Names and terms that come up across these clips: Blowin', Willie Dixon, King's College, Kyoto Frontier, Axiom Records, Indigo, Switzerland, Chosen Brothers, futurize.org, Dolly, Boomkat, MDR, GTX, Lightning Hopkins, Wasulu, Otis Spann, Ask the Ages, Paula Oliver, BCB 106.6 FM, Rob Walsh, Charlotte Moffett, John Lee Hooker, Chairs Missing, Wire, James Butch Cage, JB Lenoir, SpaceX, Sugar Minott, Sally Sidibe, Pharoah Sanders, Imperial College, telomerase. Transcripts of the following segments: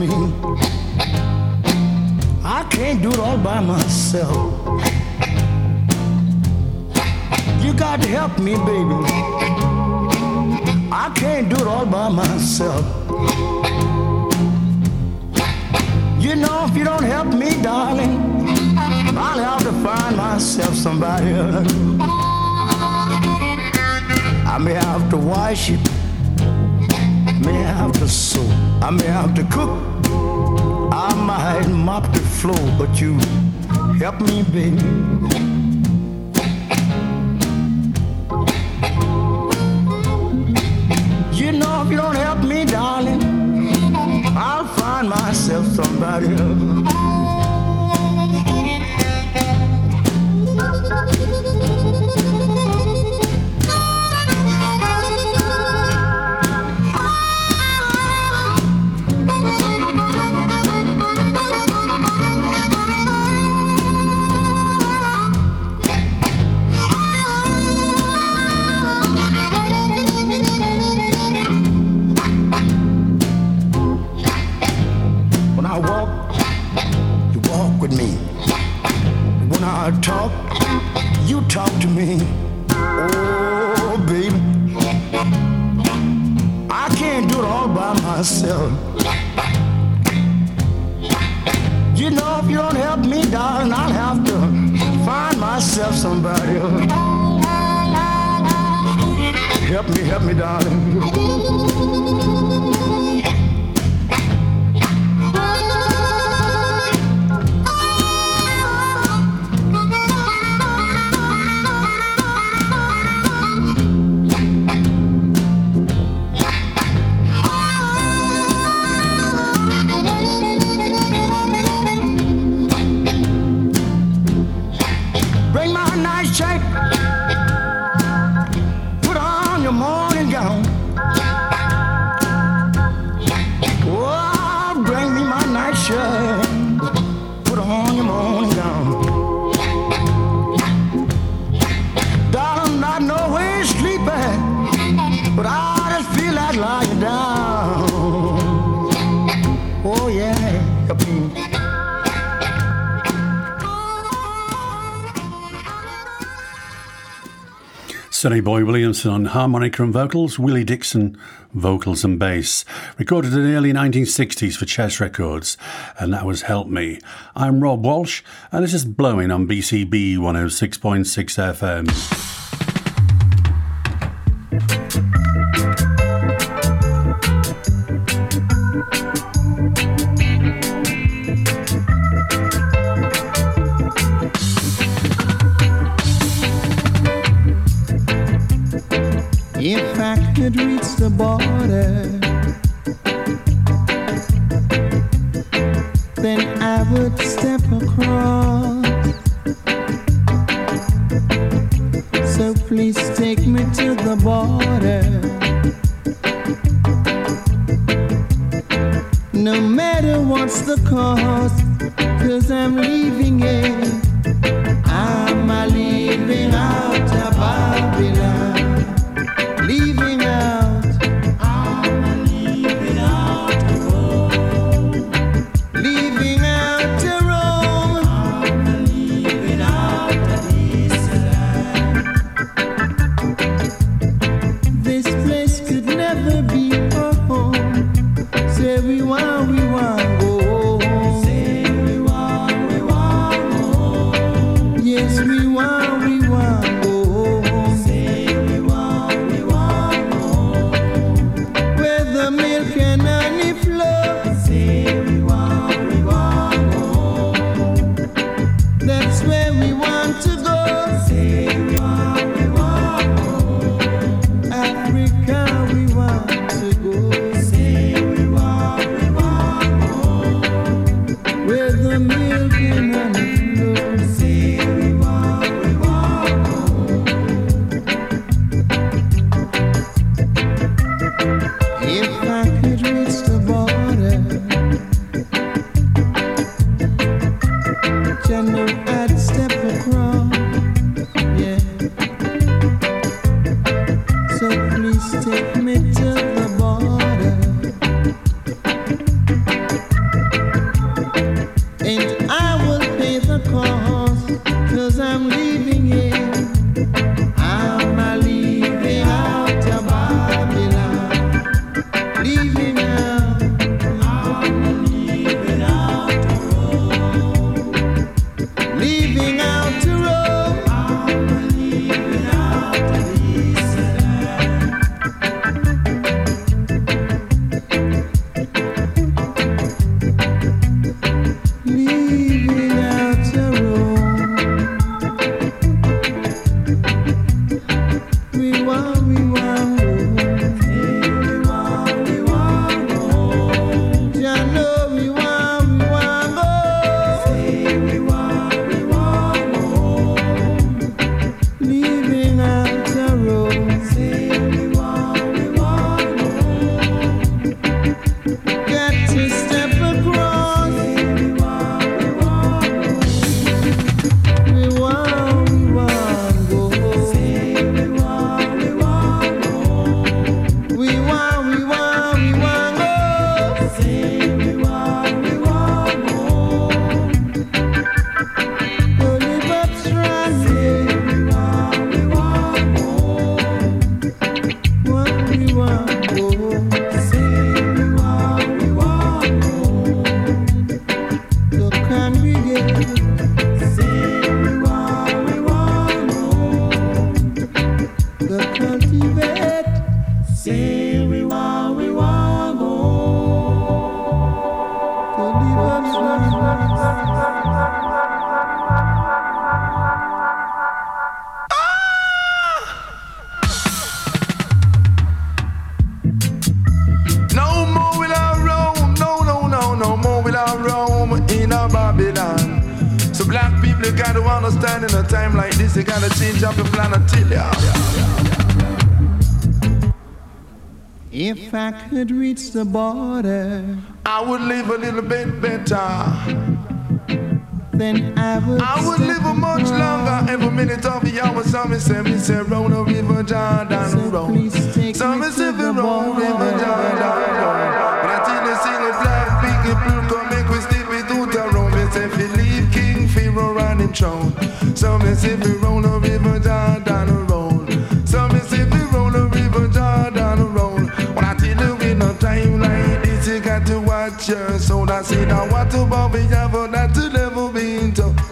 me. I can't do it all by myself. You got to help me, baby. I can't do it all by myself. You know, if you don't help me, darling, I'll have to find myself somebody else. I may have to wash it, may have to sew, I may have to cook, I might mop the floor, but you help me, baby. If you don't help me, darling, I'll find myself somebody else. Talk, you talk to me. Oh, baby, I can't do it all by myself. You know, if you don't help me, darling, I'll have to find myself somebody else. Help me, darling. Sonny Boy Williamson on harmonica and vocals, Willie Dixon, vocals and bass. Recorded in the early 1960s for Chess Records, and that was Help Me. I'm Rob Walsh, and this is Blowin' on BCB 106.6 FM. Reach the border, then I would step across. So please take me to the border, no matter what's the cost, 'cause I'm leaving it. I'm leaving out of Babylon, leaving. Take me to the border, understand in a time like this, you gotta change up your plan until ya. If I could reach the border, I would live a little bit better. Then I would live a much longer. Every minute of the hour, some say me say round the river Jordan road. Some say me round river Jordan road. But until the single black people come make we stick with the road. Me say fi leave King Pharaoh on him throne. Some say me round the river Jordan road. Some say me round the river Jordan road. But until the winter time like this, you got to watch your soul. I say now what about me? I for that to level.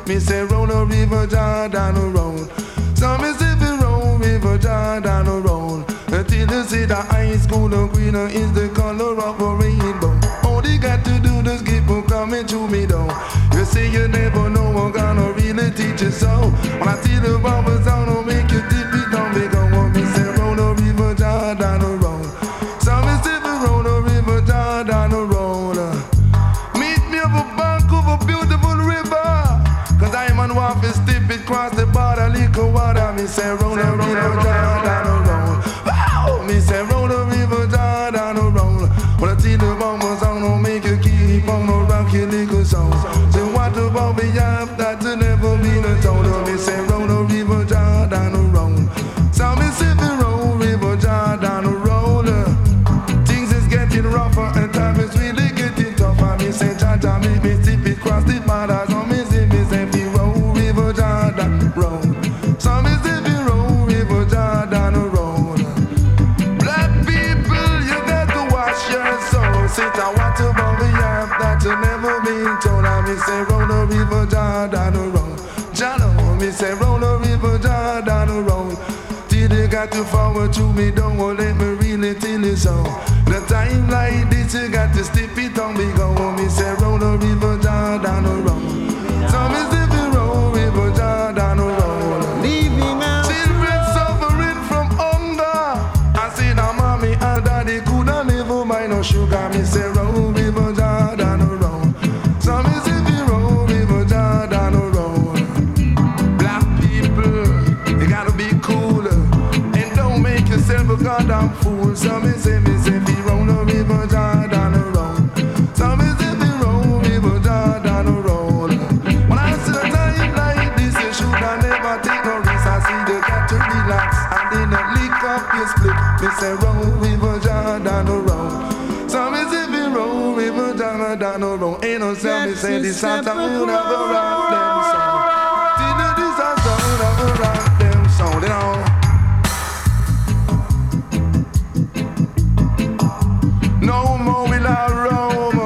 Me say round the river Jordan round. So me say we round river Jordan round. Until you see the ice cool and greener is the color of a rainbow. All you got to do is keep on coming to me down. You say you never know I'm gonna really teach you so. When I see the bubbles I don't make you dip it down. They go on me say round the river Jordan round. So me say we round the river Jordan round. Meet me up a bank of a beautiful river. Cause I'm on one fist, dip it, cross the border, lick of water. Me say, roll the river, Jordan, roll. Wow! Me say, roll the river, Jordan, roll. But I see the bombers, I don't make you keep on the rocky little song. Say, what about me? I've got to never be the total. Me say, roll the river, Jordan, roll. So me say, roll river, Jordan, roll. Things is getting rougher and time is really getting tougher. Me say, Jaja, make me dip it, cross the border. Me say round the river Jordan round, Jordan. Me say round the river Jordan round. Till they got to forward to me, don't let me really till it's on. The time like this, you got to step it on me go. Me say round the river Jordan round. So me say round the river Jordan round. Leaving out children suffering from hunger. I see that mommy and daddy coulda never mind no sugar. Me say round the river Jordan round. So me say. Goddamn fool, so me say, be round the river Jordan round. So me say, be round the river Jordan round. When I see a time like this, you should have never take no risk. I see the cat to relax and then a lick up your split. Me say, round the river Jordan round. So me say, be round the river Jordan round. Ain't no sound, me say, this sound will never rock them sound. This sound will never rock them sound, you know. No more will I roam.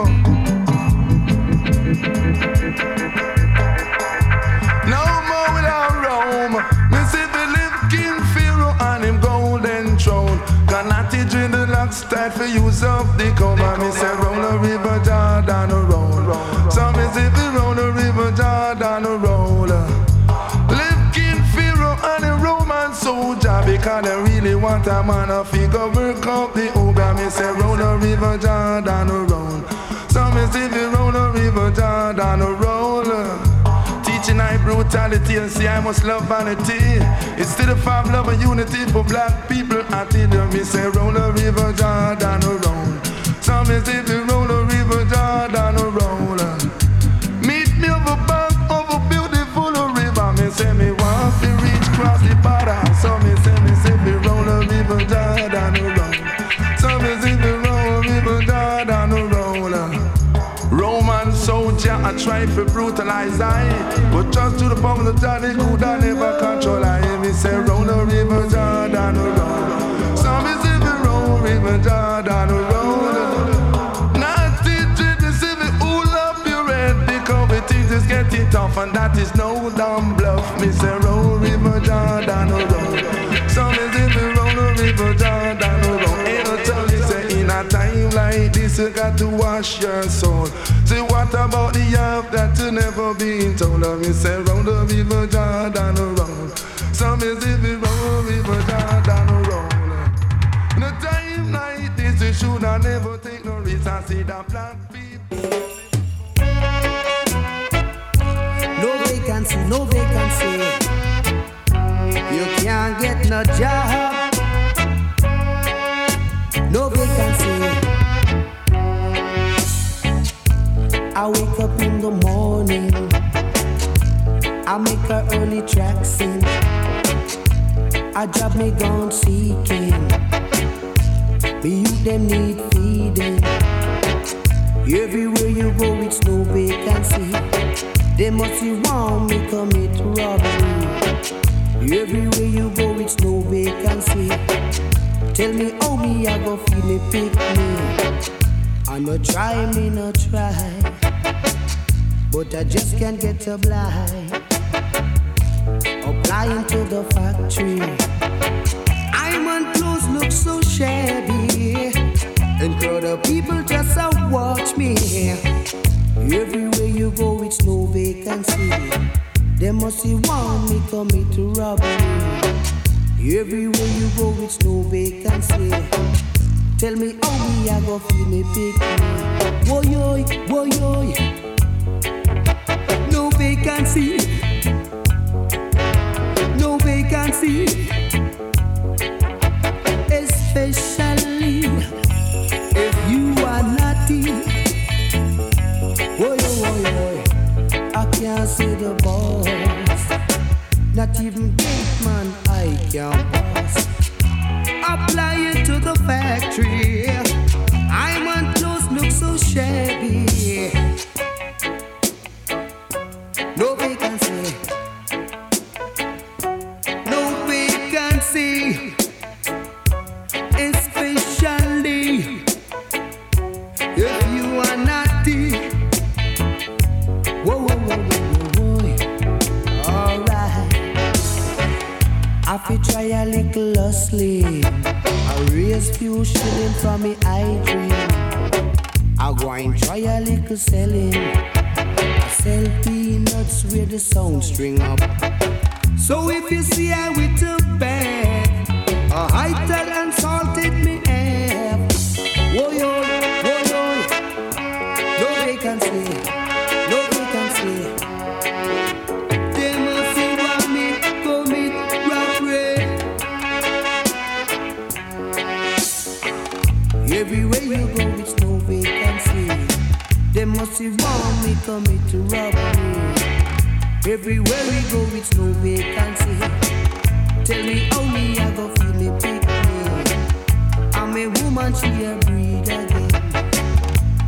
No more will I roam. Me see the live King Pharaoh on him golden throne. Cannot teach in the locks tight for use of the coma. Me say round the river Jordan roll. So me see the round the river Jordan roll. Live King Pharaoh on him Roman soldier. Because they really want a man to figure work out the old. Me say round the river Jordan round. So me say we round the river Jordan round. Teaching I brutality and say I must love vanity. It's still a five love and unity for black people. I tell me say round the river Jordan round. So me say we round the river Jordan round. Meet me over bank of a beautiful river. Me say me want to reach cross the border. So me say we round the river Jordan round. Roman soldier, I try to brutalize I, but just to the bomb of Johnny could I never control I. Me say round the river Jordan round. Some is even round river Jordan round. Not teaching the civil all up your head because we think it's getting tough and that is no damn bluff. Me say round river Jordan round. Some is even round the river Jordan round. A time like this, you got to wash your soul. Say, what about the half that you never been told? Me say, round the river Jordan round. Some is if we round the river Jordan round. In a time like this, you should have never take no risk. I see that black people. No vacancy, no vacancy. a job, no vacancy. I wake up in the morning, I make a early track sing. I drop me gone seeking, the youth them need feeding. Everywhere you go it's no vacancy. They must you want me commit robbery. Everywhere you go, it's no vacancy. Tell me how me I go feel me pick me. I no try, me no try, but I just can't get a blind. Applying to the factory, I'm on clothes look so shabby, and crowd of people just a watch me. Everywhere you go, it's no vacancy. They must see want me commit to robbery. Everywhere you go, it's no vacancy. Tell me how me I go feel me big. Woyoy, woyoy, no vacancy, no vacancy, especially if you are naughty. Woyoy, woyoy. I can't see the boss, not even big man I can't pass. Applying to the factory, I'm on clothes look so shabby. No vacancy, no vacancy, especially if you are naughty. I try a little hustling, I raise few shilling from me I dream. I go and try a little selling, I sell peanuts with the sound string up. So if you see I with a bag, a high tell and salted me air. Woyoy, woyoy, no vacancy, no vacancy. Everywhere you go, it's no vacancy. They must see want me commit to robbery. Everywhere we go, it's no vacancy. Tell me how me I go feel me pick me. I'm a woman, she a breed again.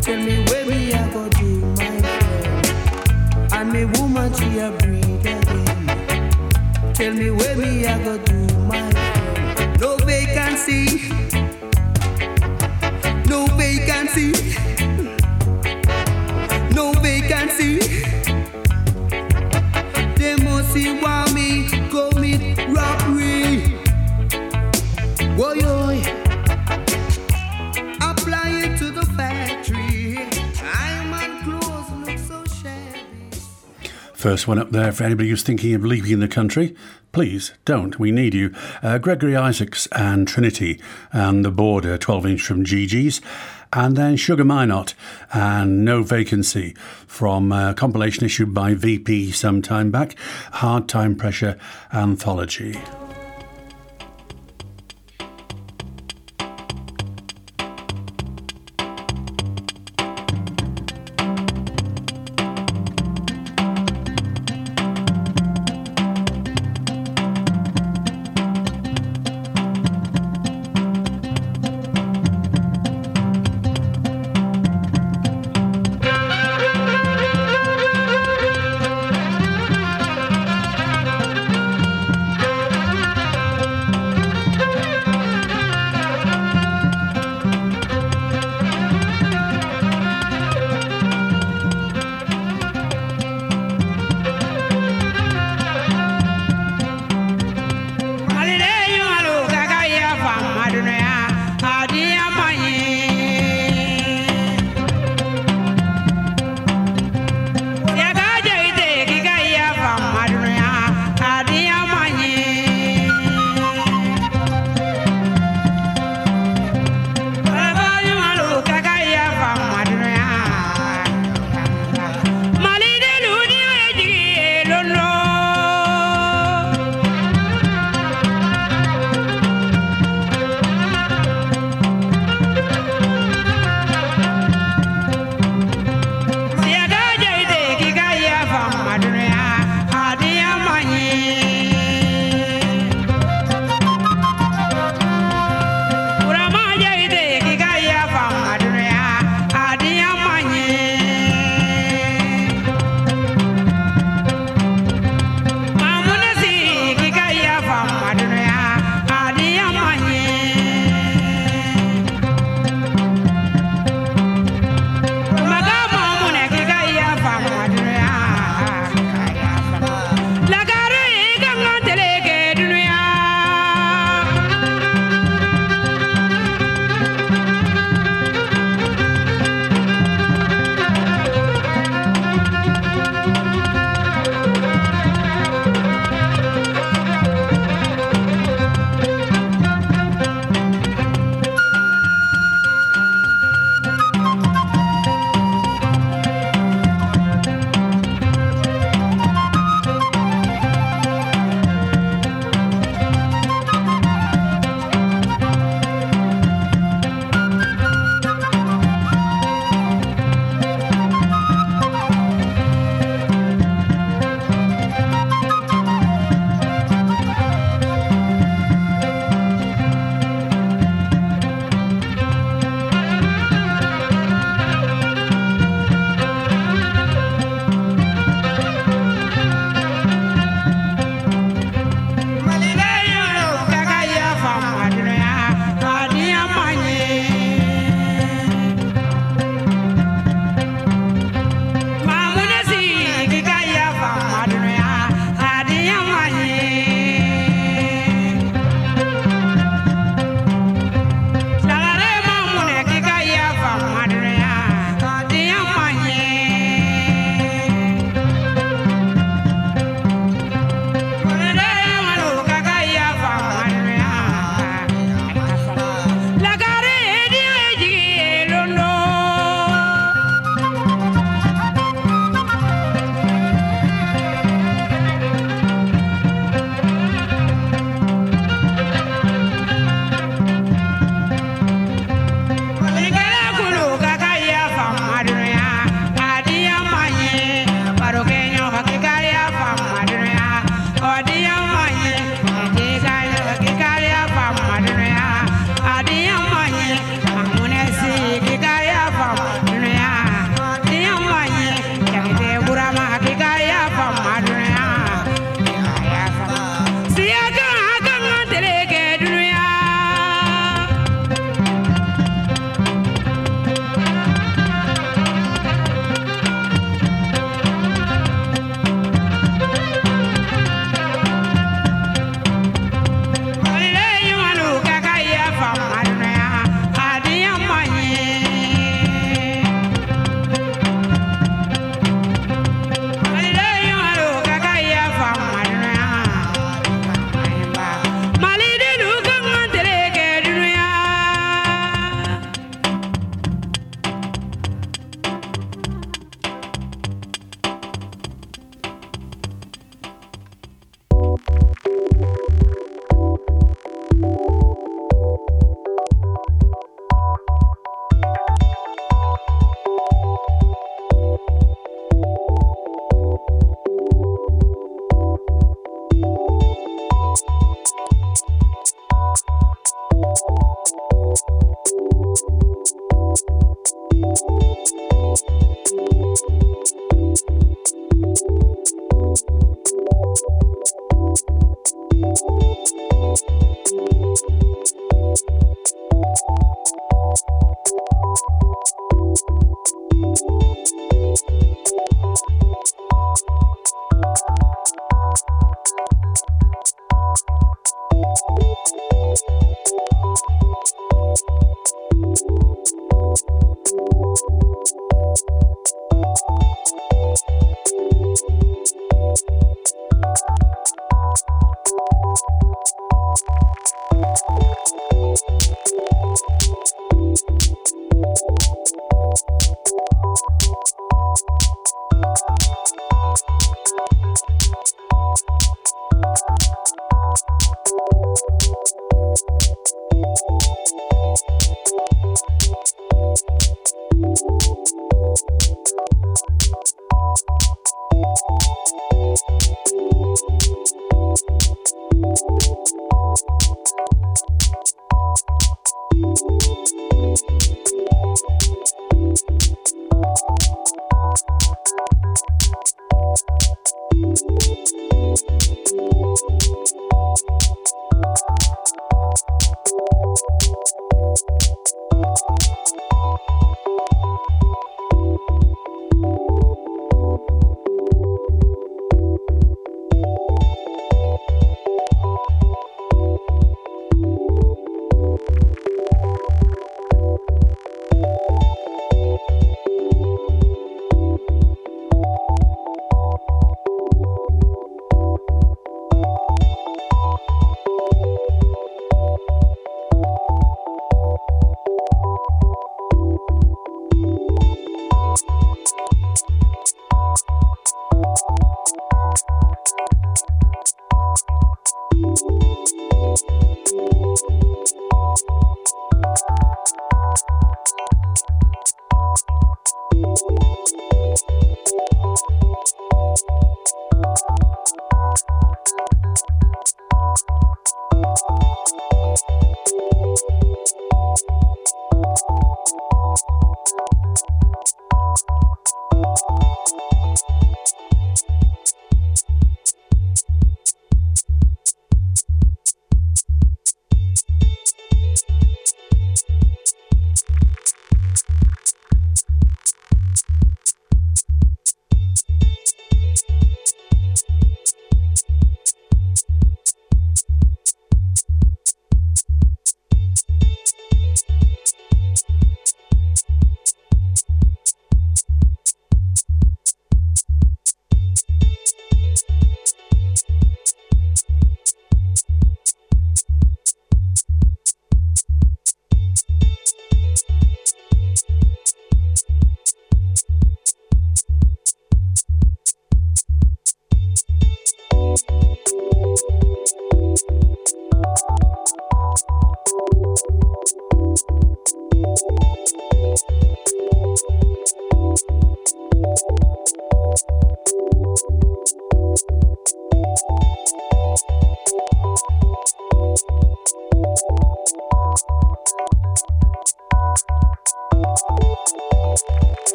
Tell me where me I go do my friend. I'm a woman, she a breed again. Tell me where me I go do my friend. No vacancy, no vacancy, no vacancy. They must see why me commit robbery. Woyoy, applying to the factory. I'm on clothes look so shabby. First one up there for anybody who's thinking of leaving the country. Please don't, we need you. Gregory Isaacs and Trinity and The Border, 12-inch from Gigi's. And then Sugar Minott and No Vacancy from a compilation issued by VP some time back, Hard Time Pressure Anthology.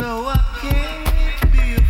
No, I can't be afraid.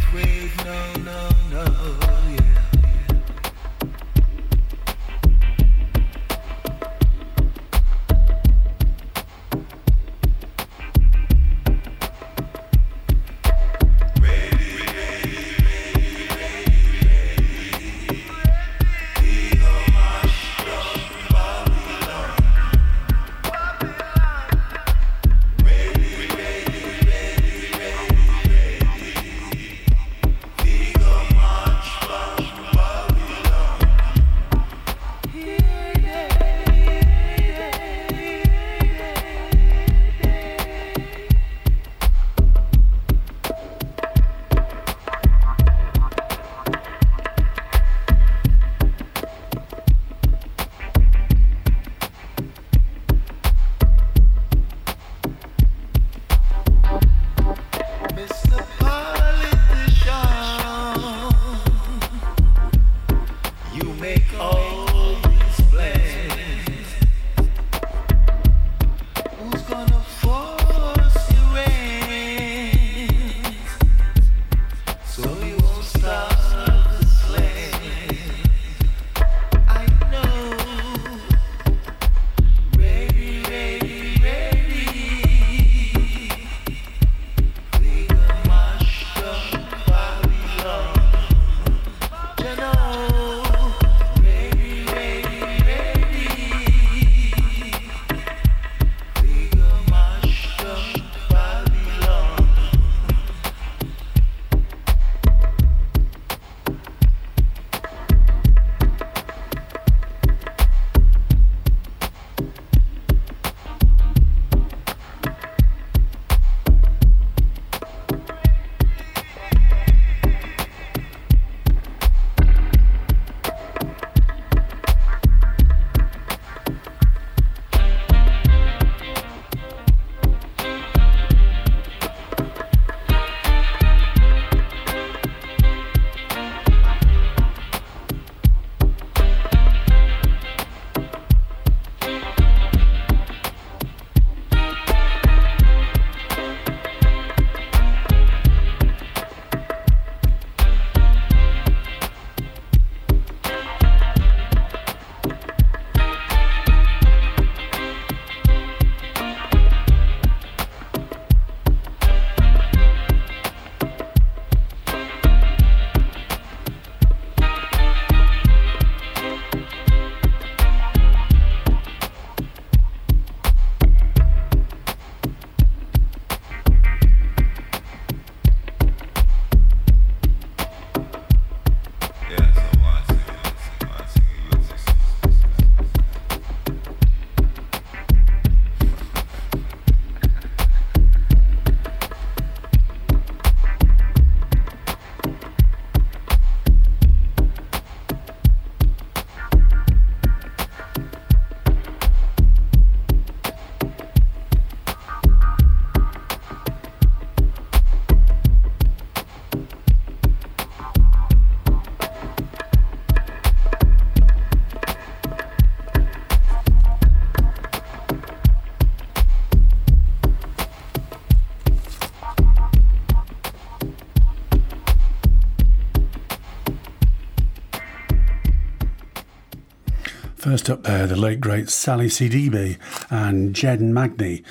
First up there, the late great Sally Sidibe and Jen Magny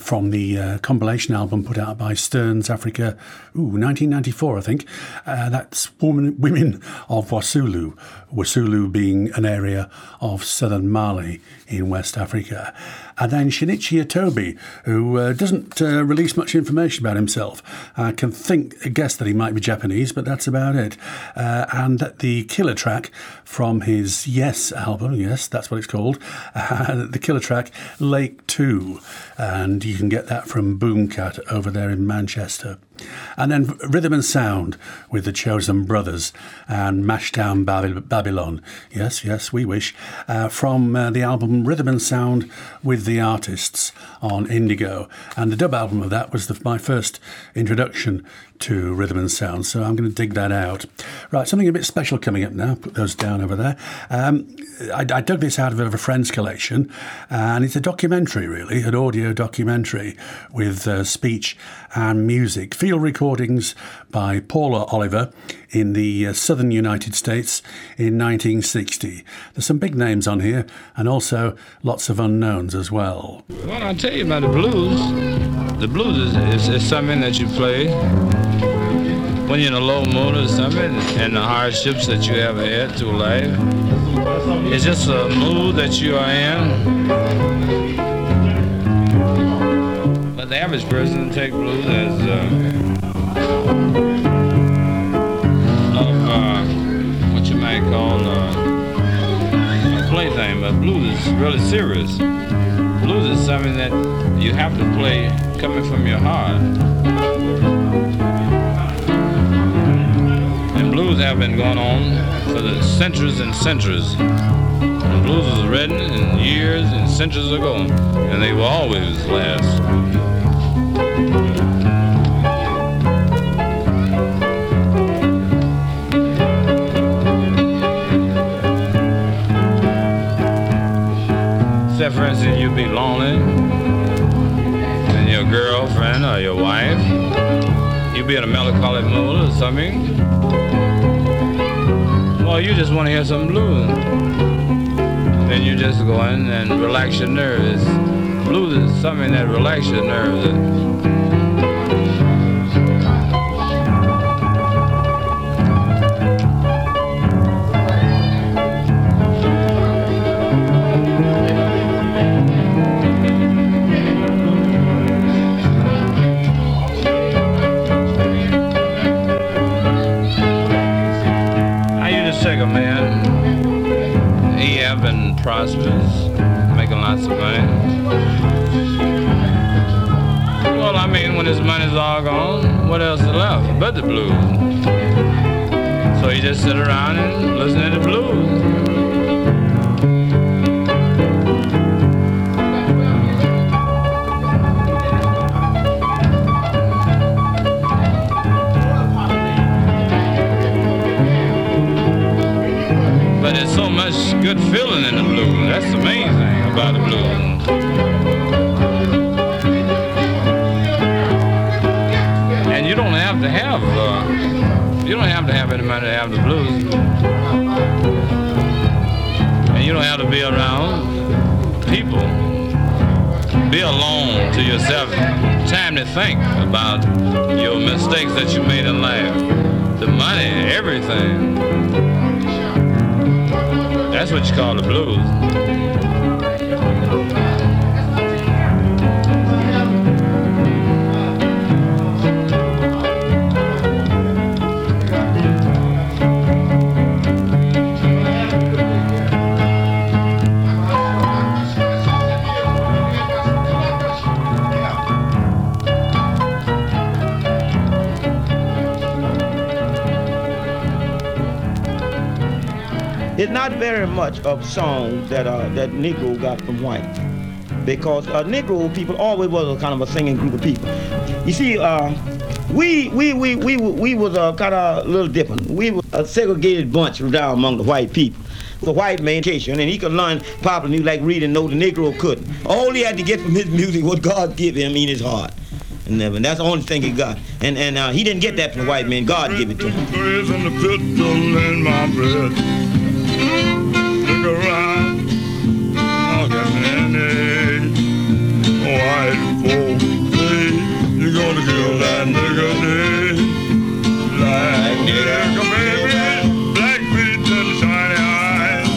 from the compilation album put out by Stern's Africa, 1994, I think. That's Women of Wasulu, Wasulu being an area of southern Mali in West Africa. And then Shinichi Atobe, who doesn't release much information about himself. I can guess that he might be Japanese, but that's about it. And the killer track from his Yes album, yes, that's what it's called, the killer track, Lake 2. And you can get that from Boomkat over there in Manchester. And then Rhythm and Sound with the Chosen Brothers and Mash Down Babylon. Yes, yes, we wish. From the album Rhythm and Sound with the Artists on Indigo. And the dub album of that was my first introduction to Rhythm and Sound, so I'm going to dig that out. Right, something a bit special coming up now. Put those down over there. I dug this out of a friend's collection, and it's a documentary, really, an audio documentary with speech and music. Field recordings by Paula Oliver in the southern United States in 1960. There's some big names on here, and also lots of unknowns as well. Well, I'll tell you about the blues. The blues is something that you play when you're in a low mood or something, and the hardships that you have had through life. It's just a mood that you are in. But the average person take blues as what you might call a plaything. But blues is really serious. Blues is something that you have to play coming from your heart. Blues have been going on for the centuries and centuries. The blues was written in years and centuries ago, and they will always last. Say, for instance, you'll be lonely, and your girlfriend or your wife, you'll be in a melancholic mood or something. Or you just want to hear some blues. Then you just go in and relax your nerves. Blues is something that relaxes your nerves. A man, he have been prosperous, making lots of money. Well, I mean, when his money's all gone, what else is left but the blues? So he just sit around and listen to the blues. Good feeling in the blues. That's the main thing about the blues. And you don't have to have any money to have the blues. And you don't have to be around people. Be alone to yourself. Time to think about your mistakes that you made in life. The money, everything. That's what you call the blues. It's not very much of songs that Negro got from white, because Negro people always was a kind of a singing group of people. You see, we was kind of a little different. We were a segregated bunch down among the white people. The white man, and he could learn popular music like reading, no, the Negro couldn't. All he had to get from his music was God give him in his heart. And that's the only thing he got. And he didn't get that from the white man. God gave it to him. Praise and the pistol in my bread. Around. name. White folk say you're gonna kill that nigga name. Black nigga baby, black feet to the shiny eyes,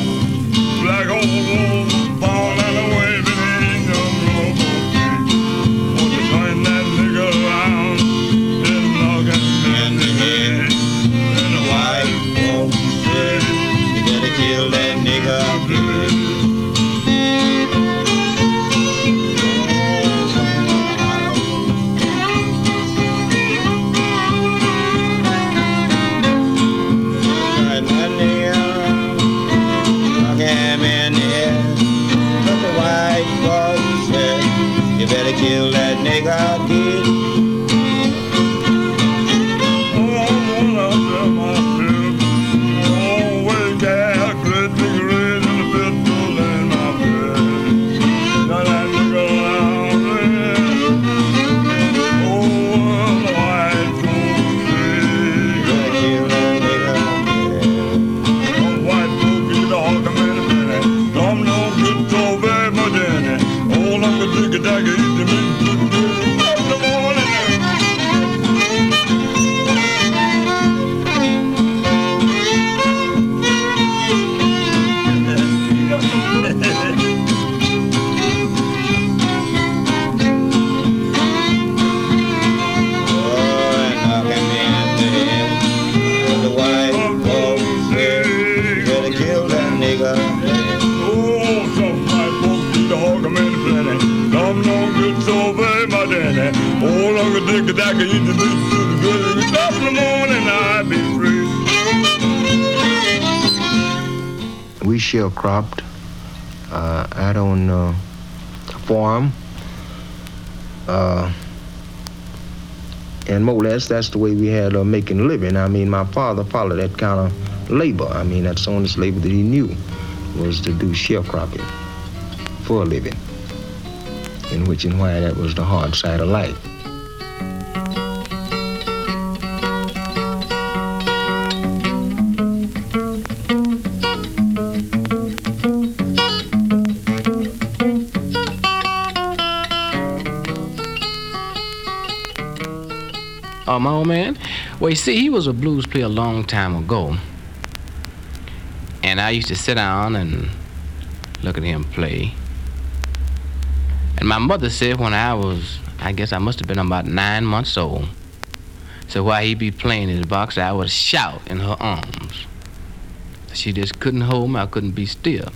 black old wolves falling away beneath them low feet. Want to find that nigga around and knock at men again. And the white folks say you gotta kill that nigga blue. Kill that nigga kid. Oh, I'm gonna tell myself, oh, we got good nigga red in the pistol in my bed. Got that nigga around there. Oh, I'm white folks say gotta kill that nigga kid. Oh, white folks get dog a minute, minute. I'm no good so very much in it. Oh, I'm gonna dig a dagger. Oh, longer think that I can eat the little to the good. It's up in the morning, I'll be free. We share cropped out on the farm. And more or less, that's the way we had making a living. I mean, my father followed that kind of labor. I mean, that's the only labor that he knew was to do sharecropping for a living. In which and why that was the hard side of life. My old man? Well, you see, he was a blues player a long time ago. And I used to sit down and look at him play. And my mother said when I was, I guess I must have been about 9 months old, so while he'd be playing his box, I would shout in her arms. She just couldn't hold me, I couldn't be still.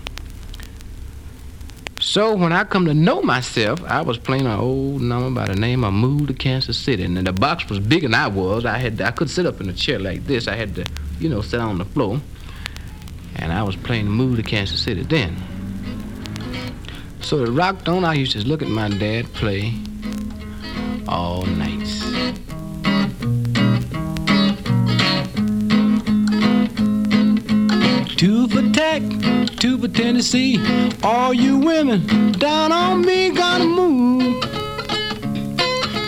So when I come to know myself, I was playing an old number by the name of Moved to Kansas City, and the box was bigger than I was. I couldn't sit up in a chair like this. I had to, sit on the floor, and I was playing Moved to Kansas City then. So it rocked on. I used to look at my dad play all nights. Two for Tech, two for Tennessee. All you women down on me, gotta move.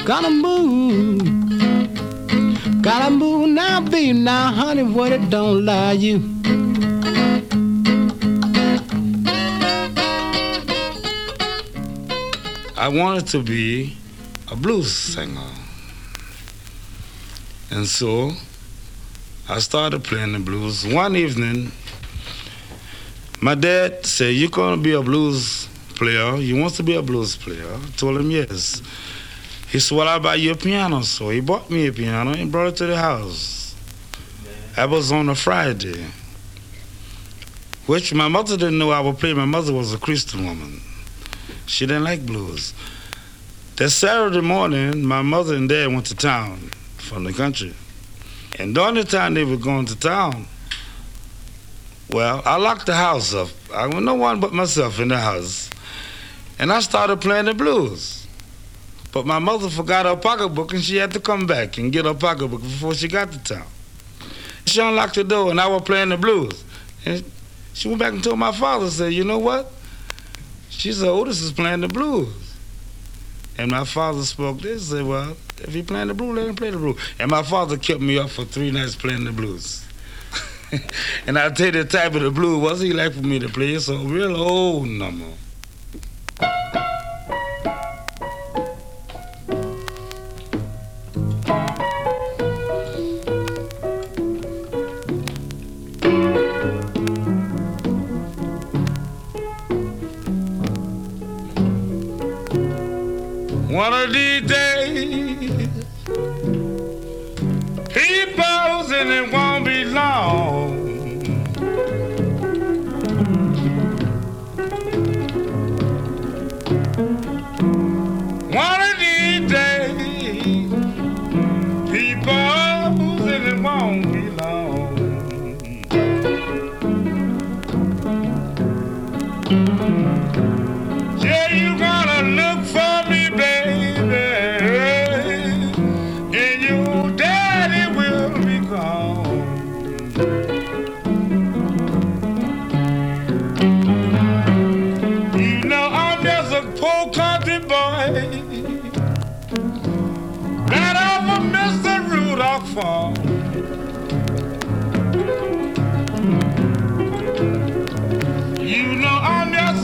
Gotta move. Gotta move now, babe. Now, honey, what it don't lie you. I wanted to be a blues singer. And so I started playing the blues. One evening, my dad said, "You're going to be a blues player. You want to be a blues player?" I told him yes. He said, "Well, I'll buy you a piano." So he bought me a piano and brought it to the house. That was on a Friday, which my mother didn't know I would play. My mother was a Christian woman. She didn't like blues. That Saturday morning, my mother and dad went to town from the country. And during the time they were going to town, well, I locked the house up. I was no one but myself in the house. And I started playing the blues. But my mother forgot her pocketbook, and she had to come back and get her pocketbook before she got to town. She unlocked the door, and I was playing the blues. And she went back and told my father, said, "You know what?" She said, "Otis is playing the blues." And my father spoke this and said, "Well, if he playing the blues, let him play the blues." And my father kept me up for 3 nights playing the blues. And I'll tell you the type of the blues was he like for me to play. It's a real old number.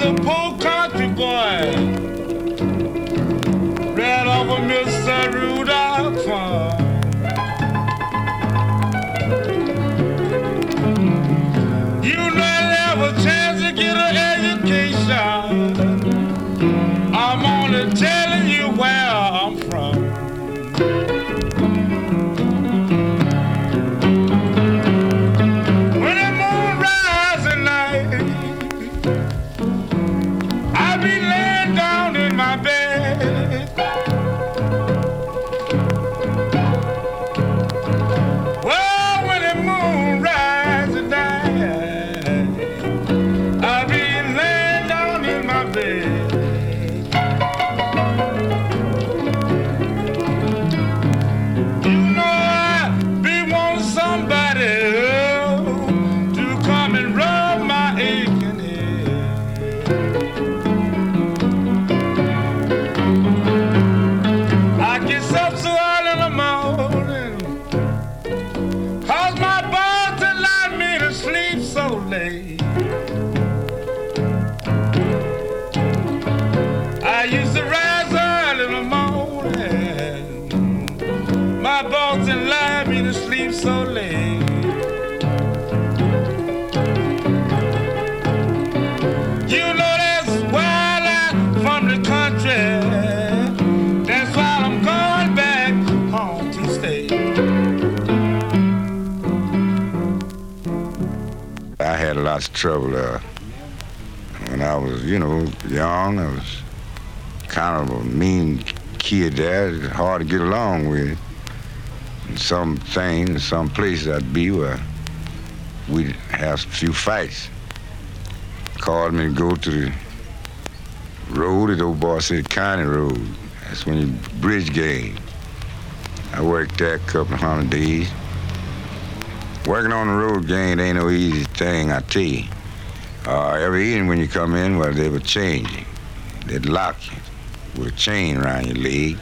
a poor country boy, ran over Mr. Rudolph's farm. You know I have a chance to get an education. I'm only telling you where I'm from. When the moon rises at night, I be laying down in my bed. Well, when the moon rises at night, I be laying down in my bed. So late. You know that's why I'm from the country. That's why I'm going back home to stay. I had lots of trouble when I was, young. I was kind of a mean kid there. It was hard to get along with. Some things, some places I'd be where we'd have a few fights. Called me to go to the road, the old boy said County Road. That's when you bridge game. I worked there a couple of 100 days. Working on the road game ain't no easy thing, I tell you. Every evening when you come in, well, they would change you. They'd lock you with a chain around your leg.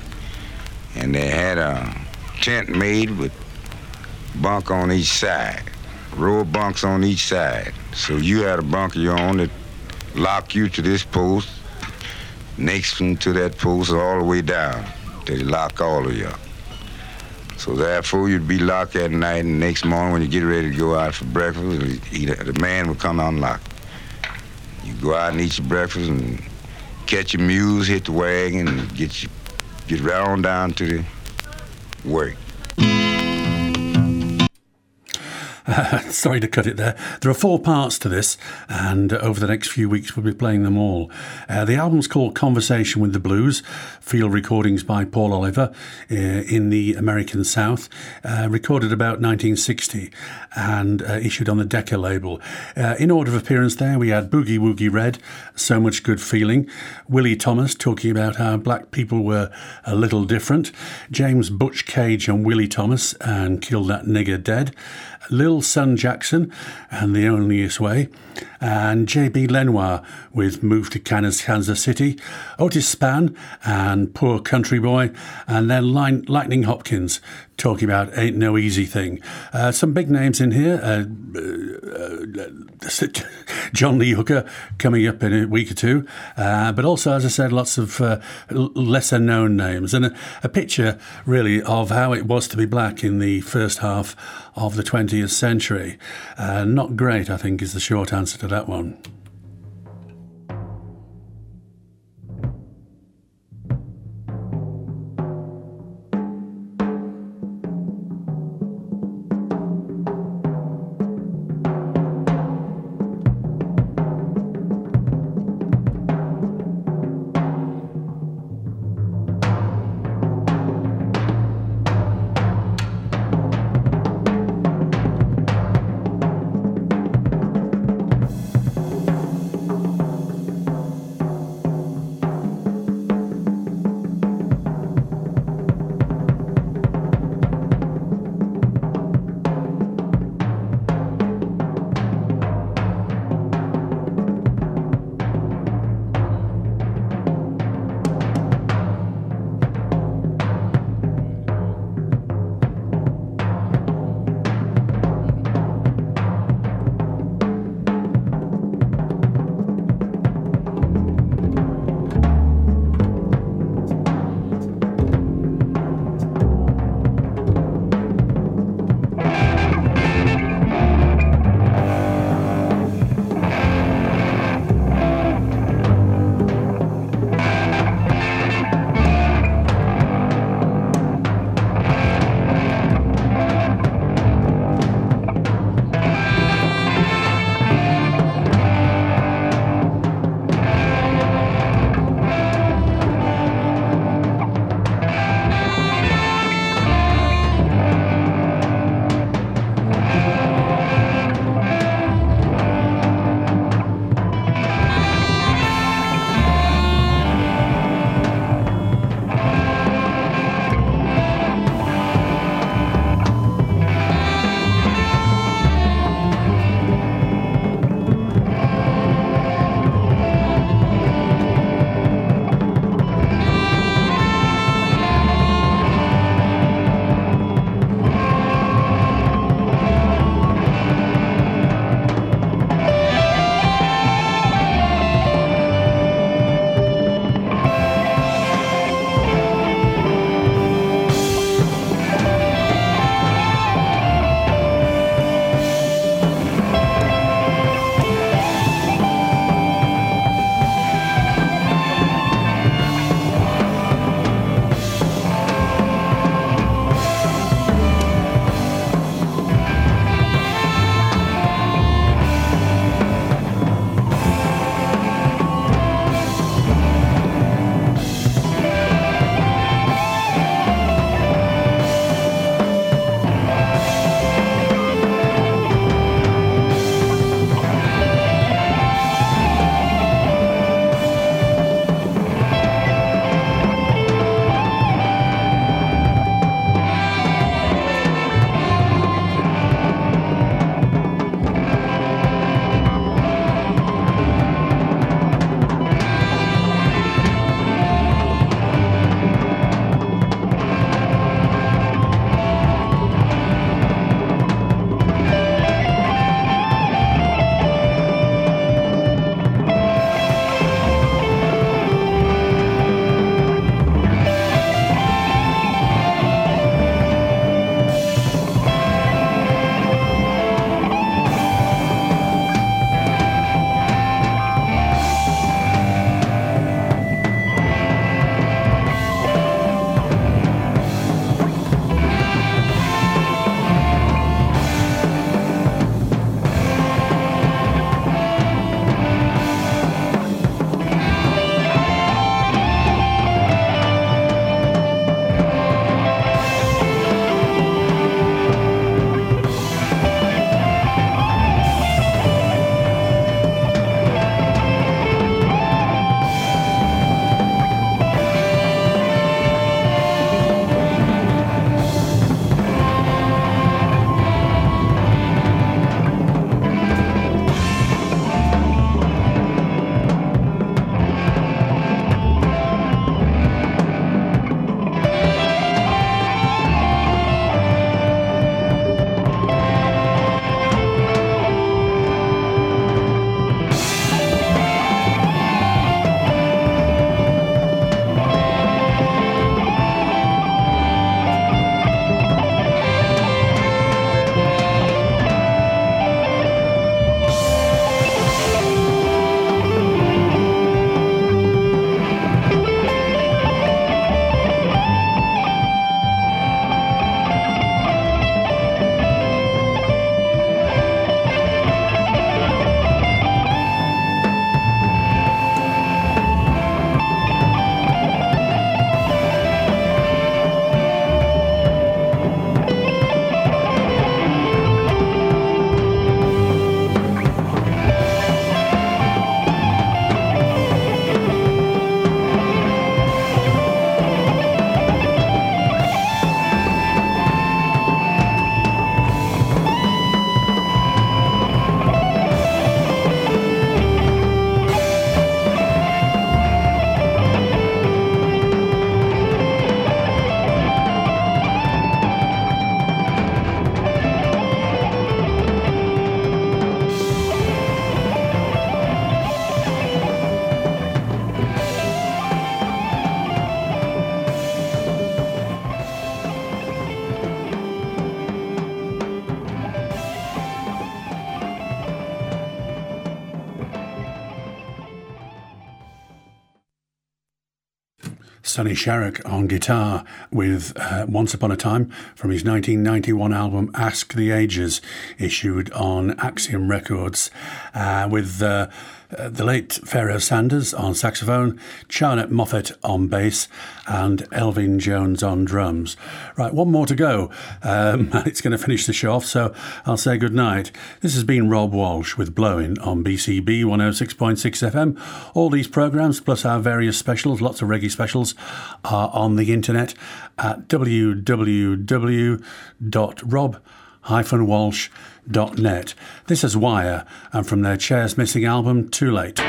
And they had a tent made with bunk on each side, row bunks on each side. So you had a bunk of your own that locked you to this post, next one to that post, all the way down. They lock all of you up. So therefore, you'd be locked at night, and the next morning when you get ready to go out for breakfast, the man would come out and lock you. You go out and eat your breakfast and catch your mules, hit the wagon, and get right on down to the work. Sorry to cut it there. There are 4 parts to this, and over the next few weeks we'll be playing them all. The album's called Conversation with the Blues, field recordings by Paul Oliver in the American South, recorded about 1960 and issued on the Decca label. In order of appearance there, we had Boogie Woogie Red, So Much Good Feeling, Willie Thomas talking about how black people were a little different, James Butch Cage and Willie Thomas and Kill That Nigger Dead, Lil Son Jackson and The Onlyest Way, and JB Lenoir with Move to Kansas City, Otis Spann and Poor Country Boy, and then Lightning Hopkins talking about Ain't No Easy Thing. Some big names in here. John Lee Hooker coming up in a week or two, but also, as I said, lots of lesser known names, and a picture really of how it was to be black in the first half of the 20th century. Not great, I think, is the short answer to that one. Sonny Sharrock on guitar with Once Upon a Time from his 1991 album Ask the Ages, issued on Axiom Records, with the late Pharoah Sanders on saxophone, Charlotte Moffett on bass, and Elvin Jones on drums. Right, one more to go. It's going to finish the show off, so I'll say goodnight. This has been Rob Walsh with Blowin' on BCB 106.6 FM. All these programmes, plus our various specials, lots of reggae specials, are on the internet at www.rob-walsh.net. This is Wire, and from their Chairs Missing album, Too Late.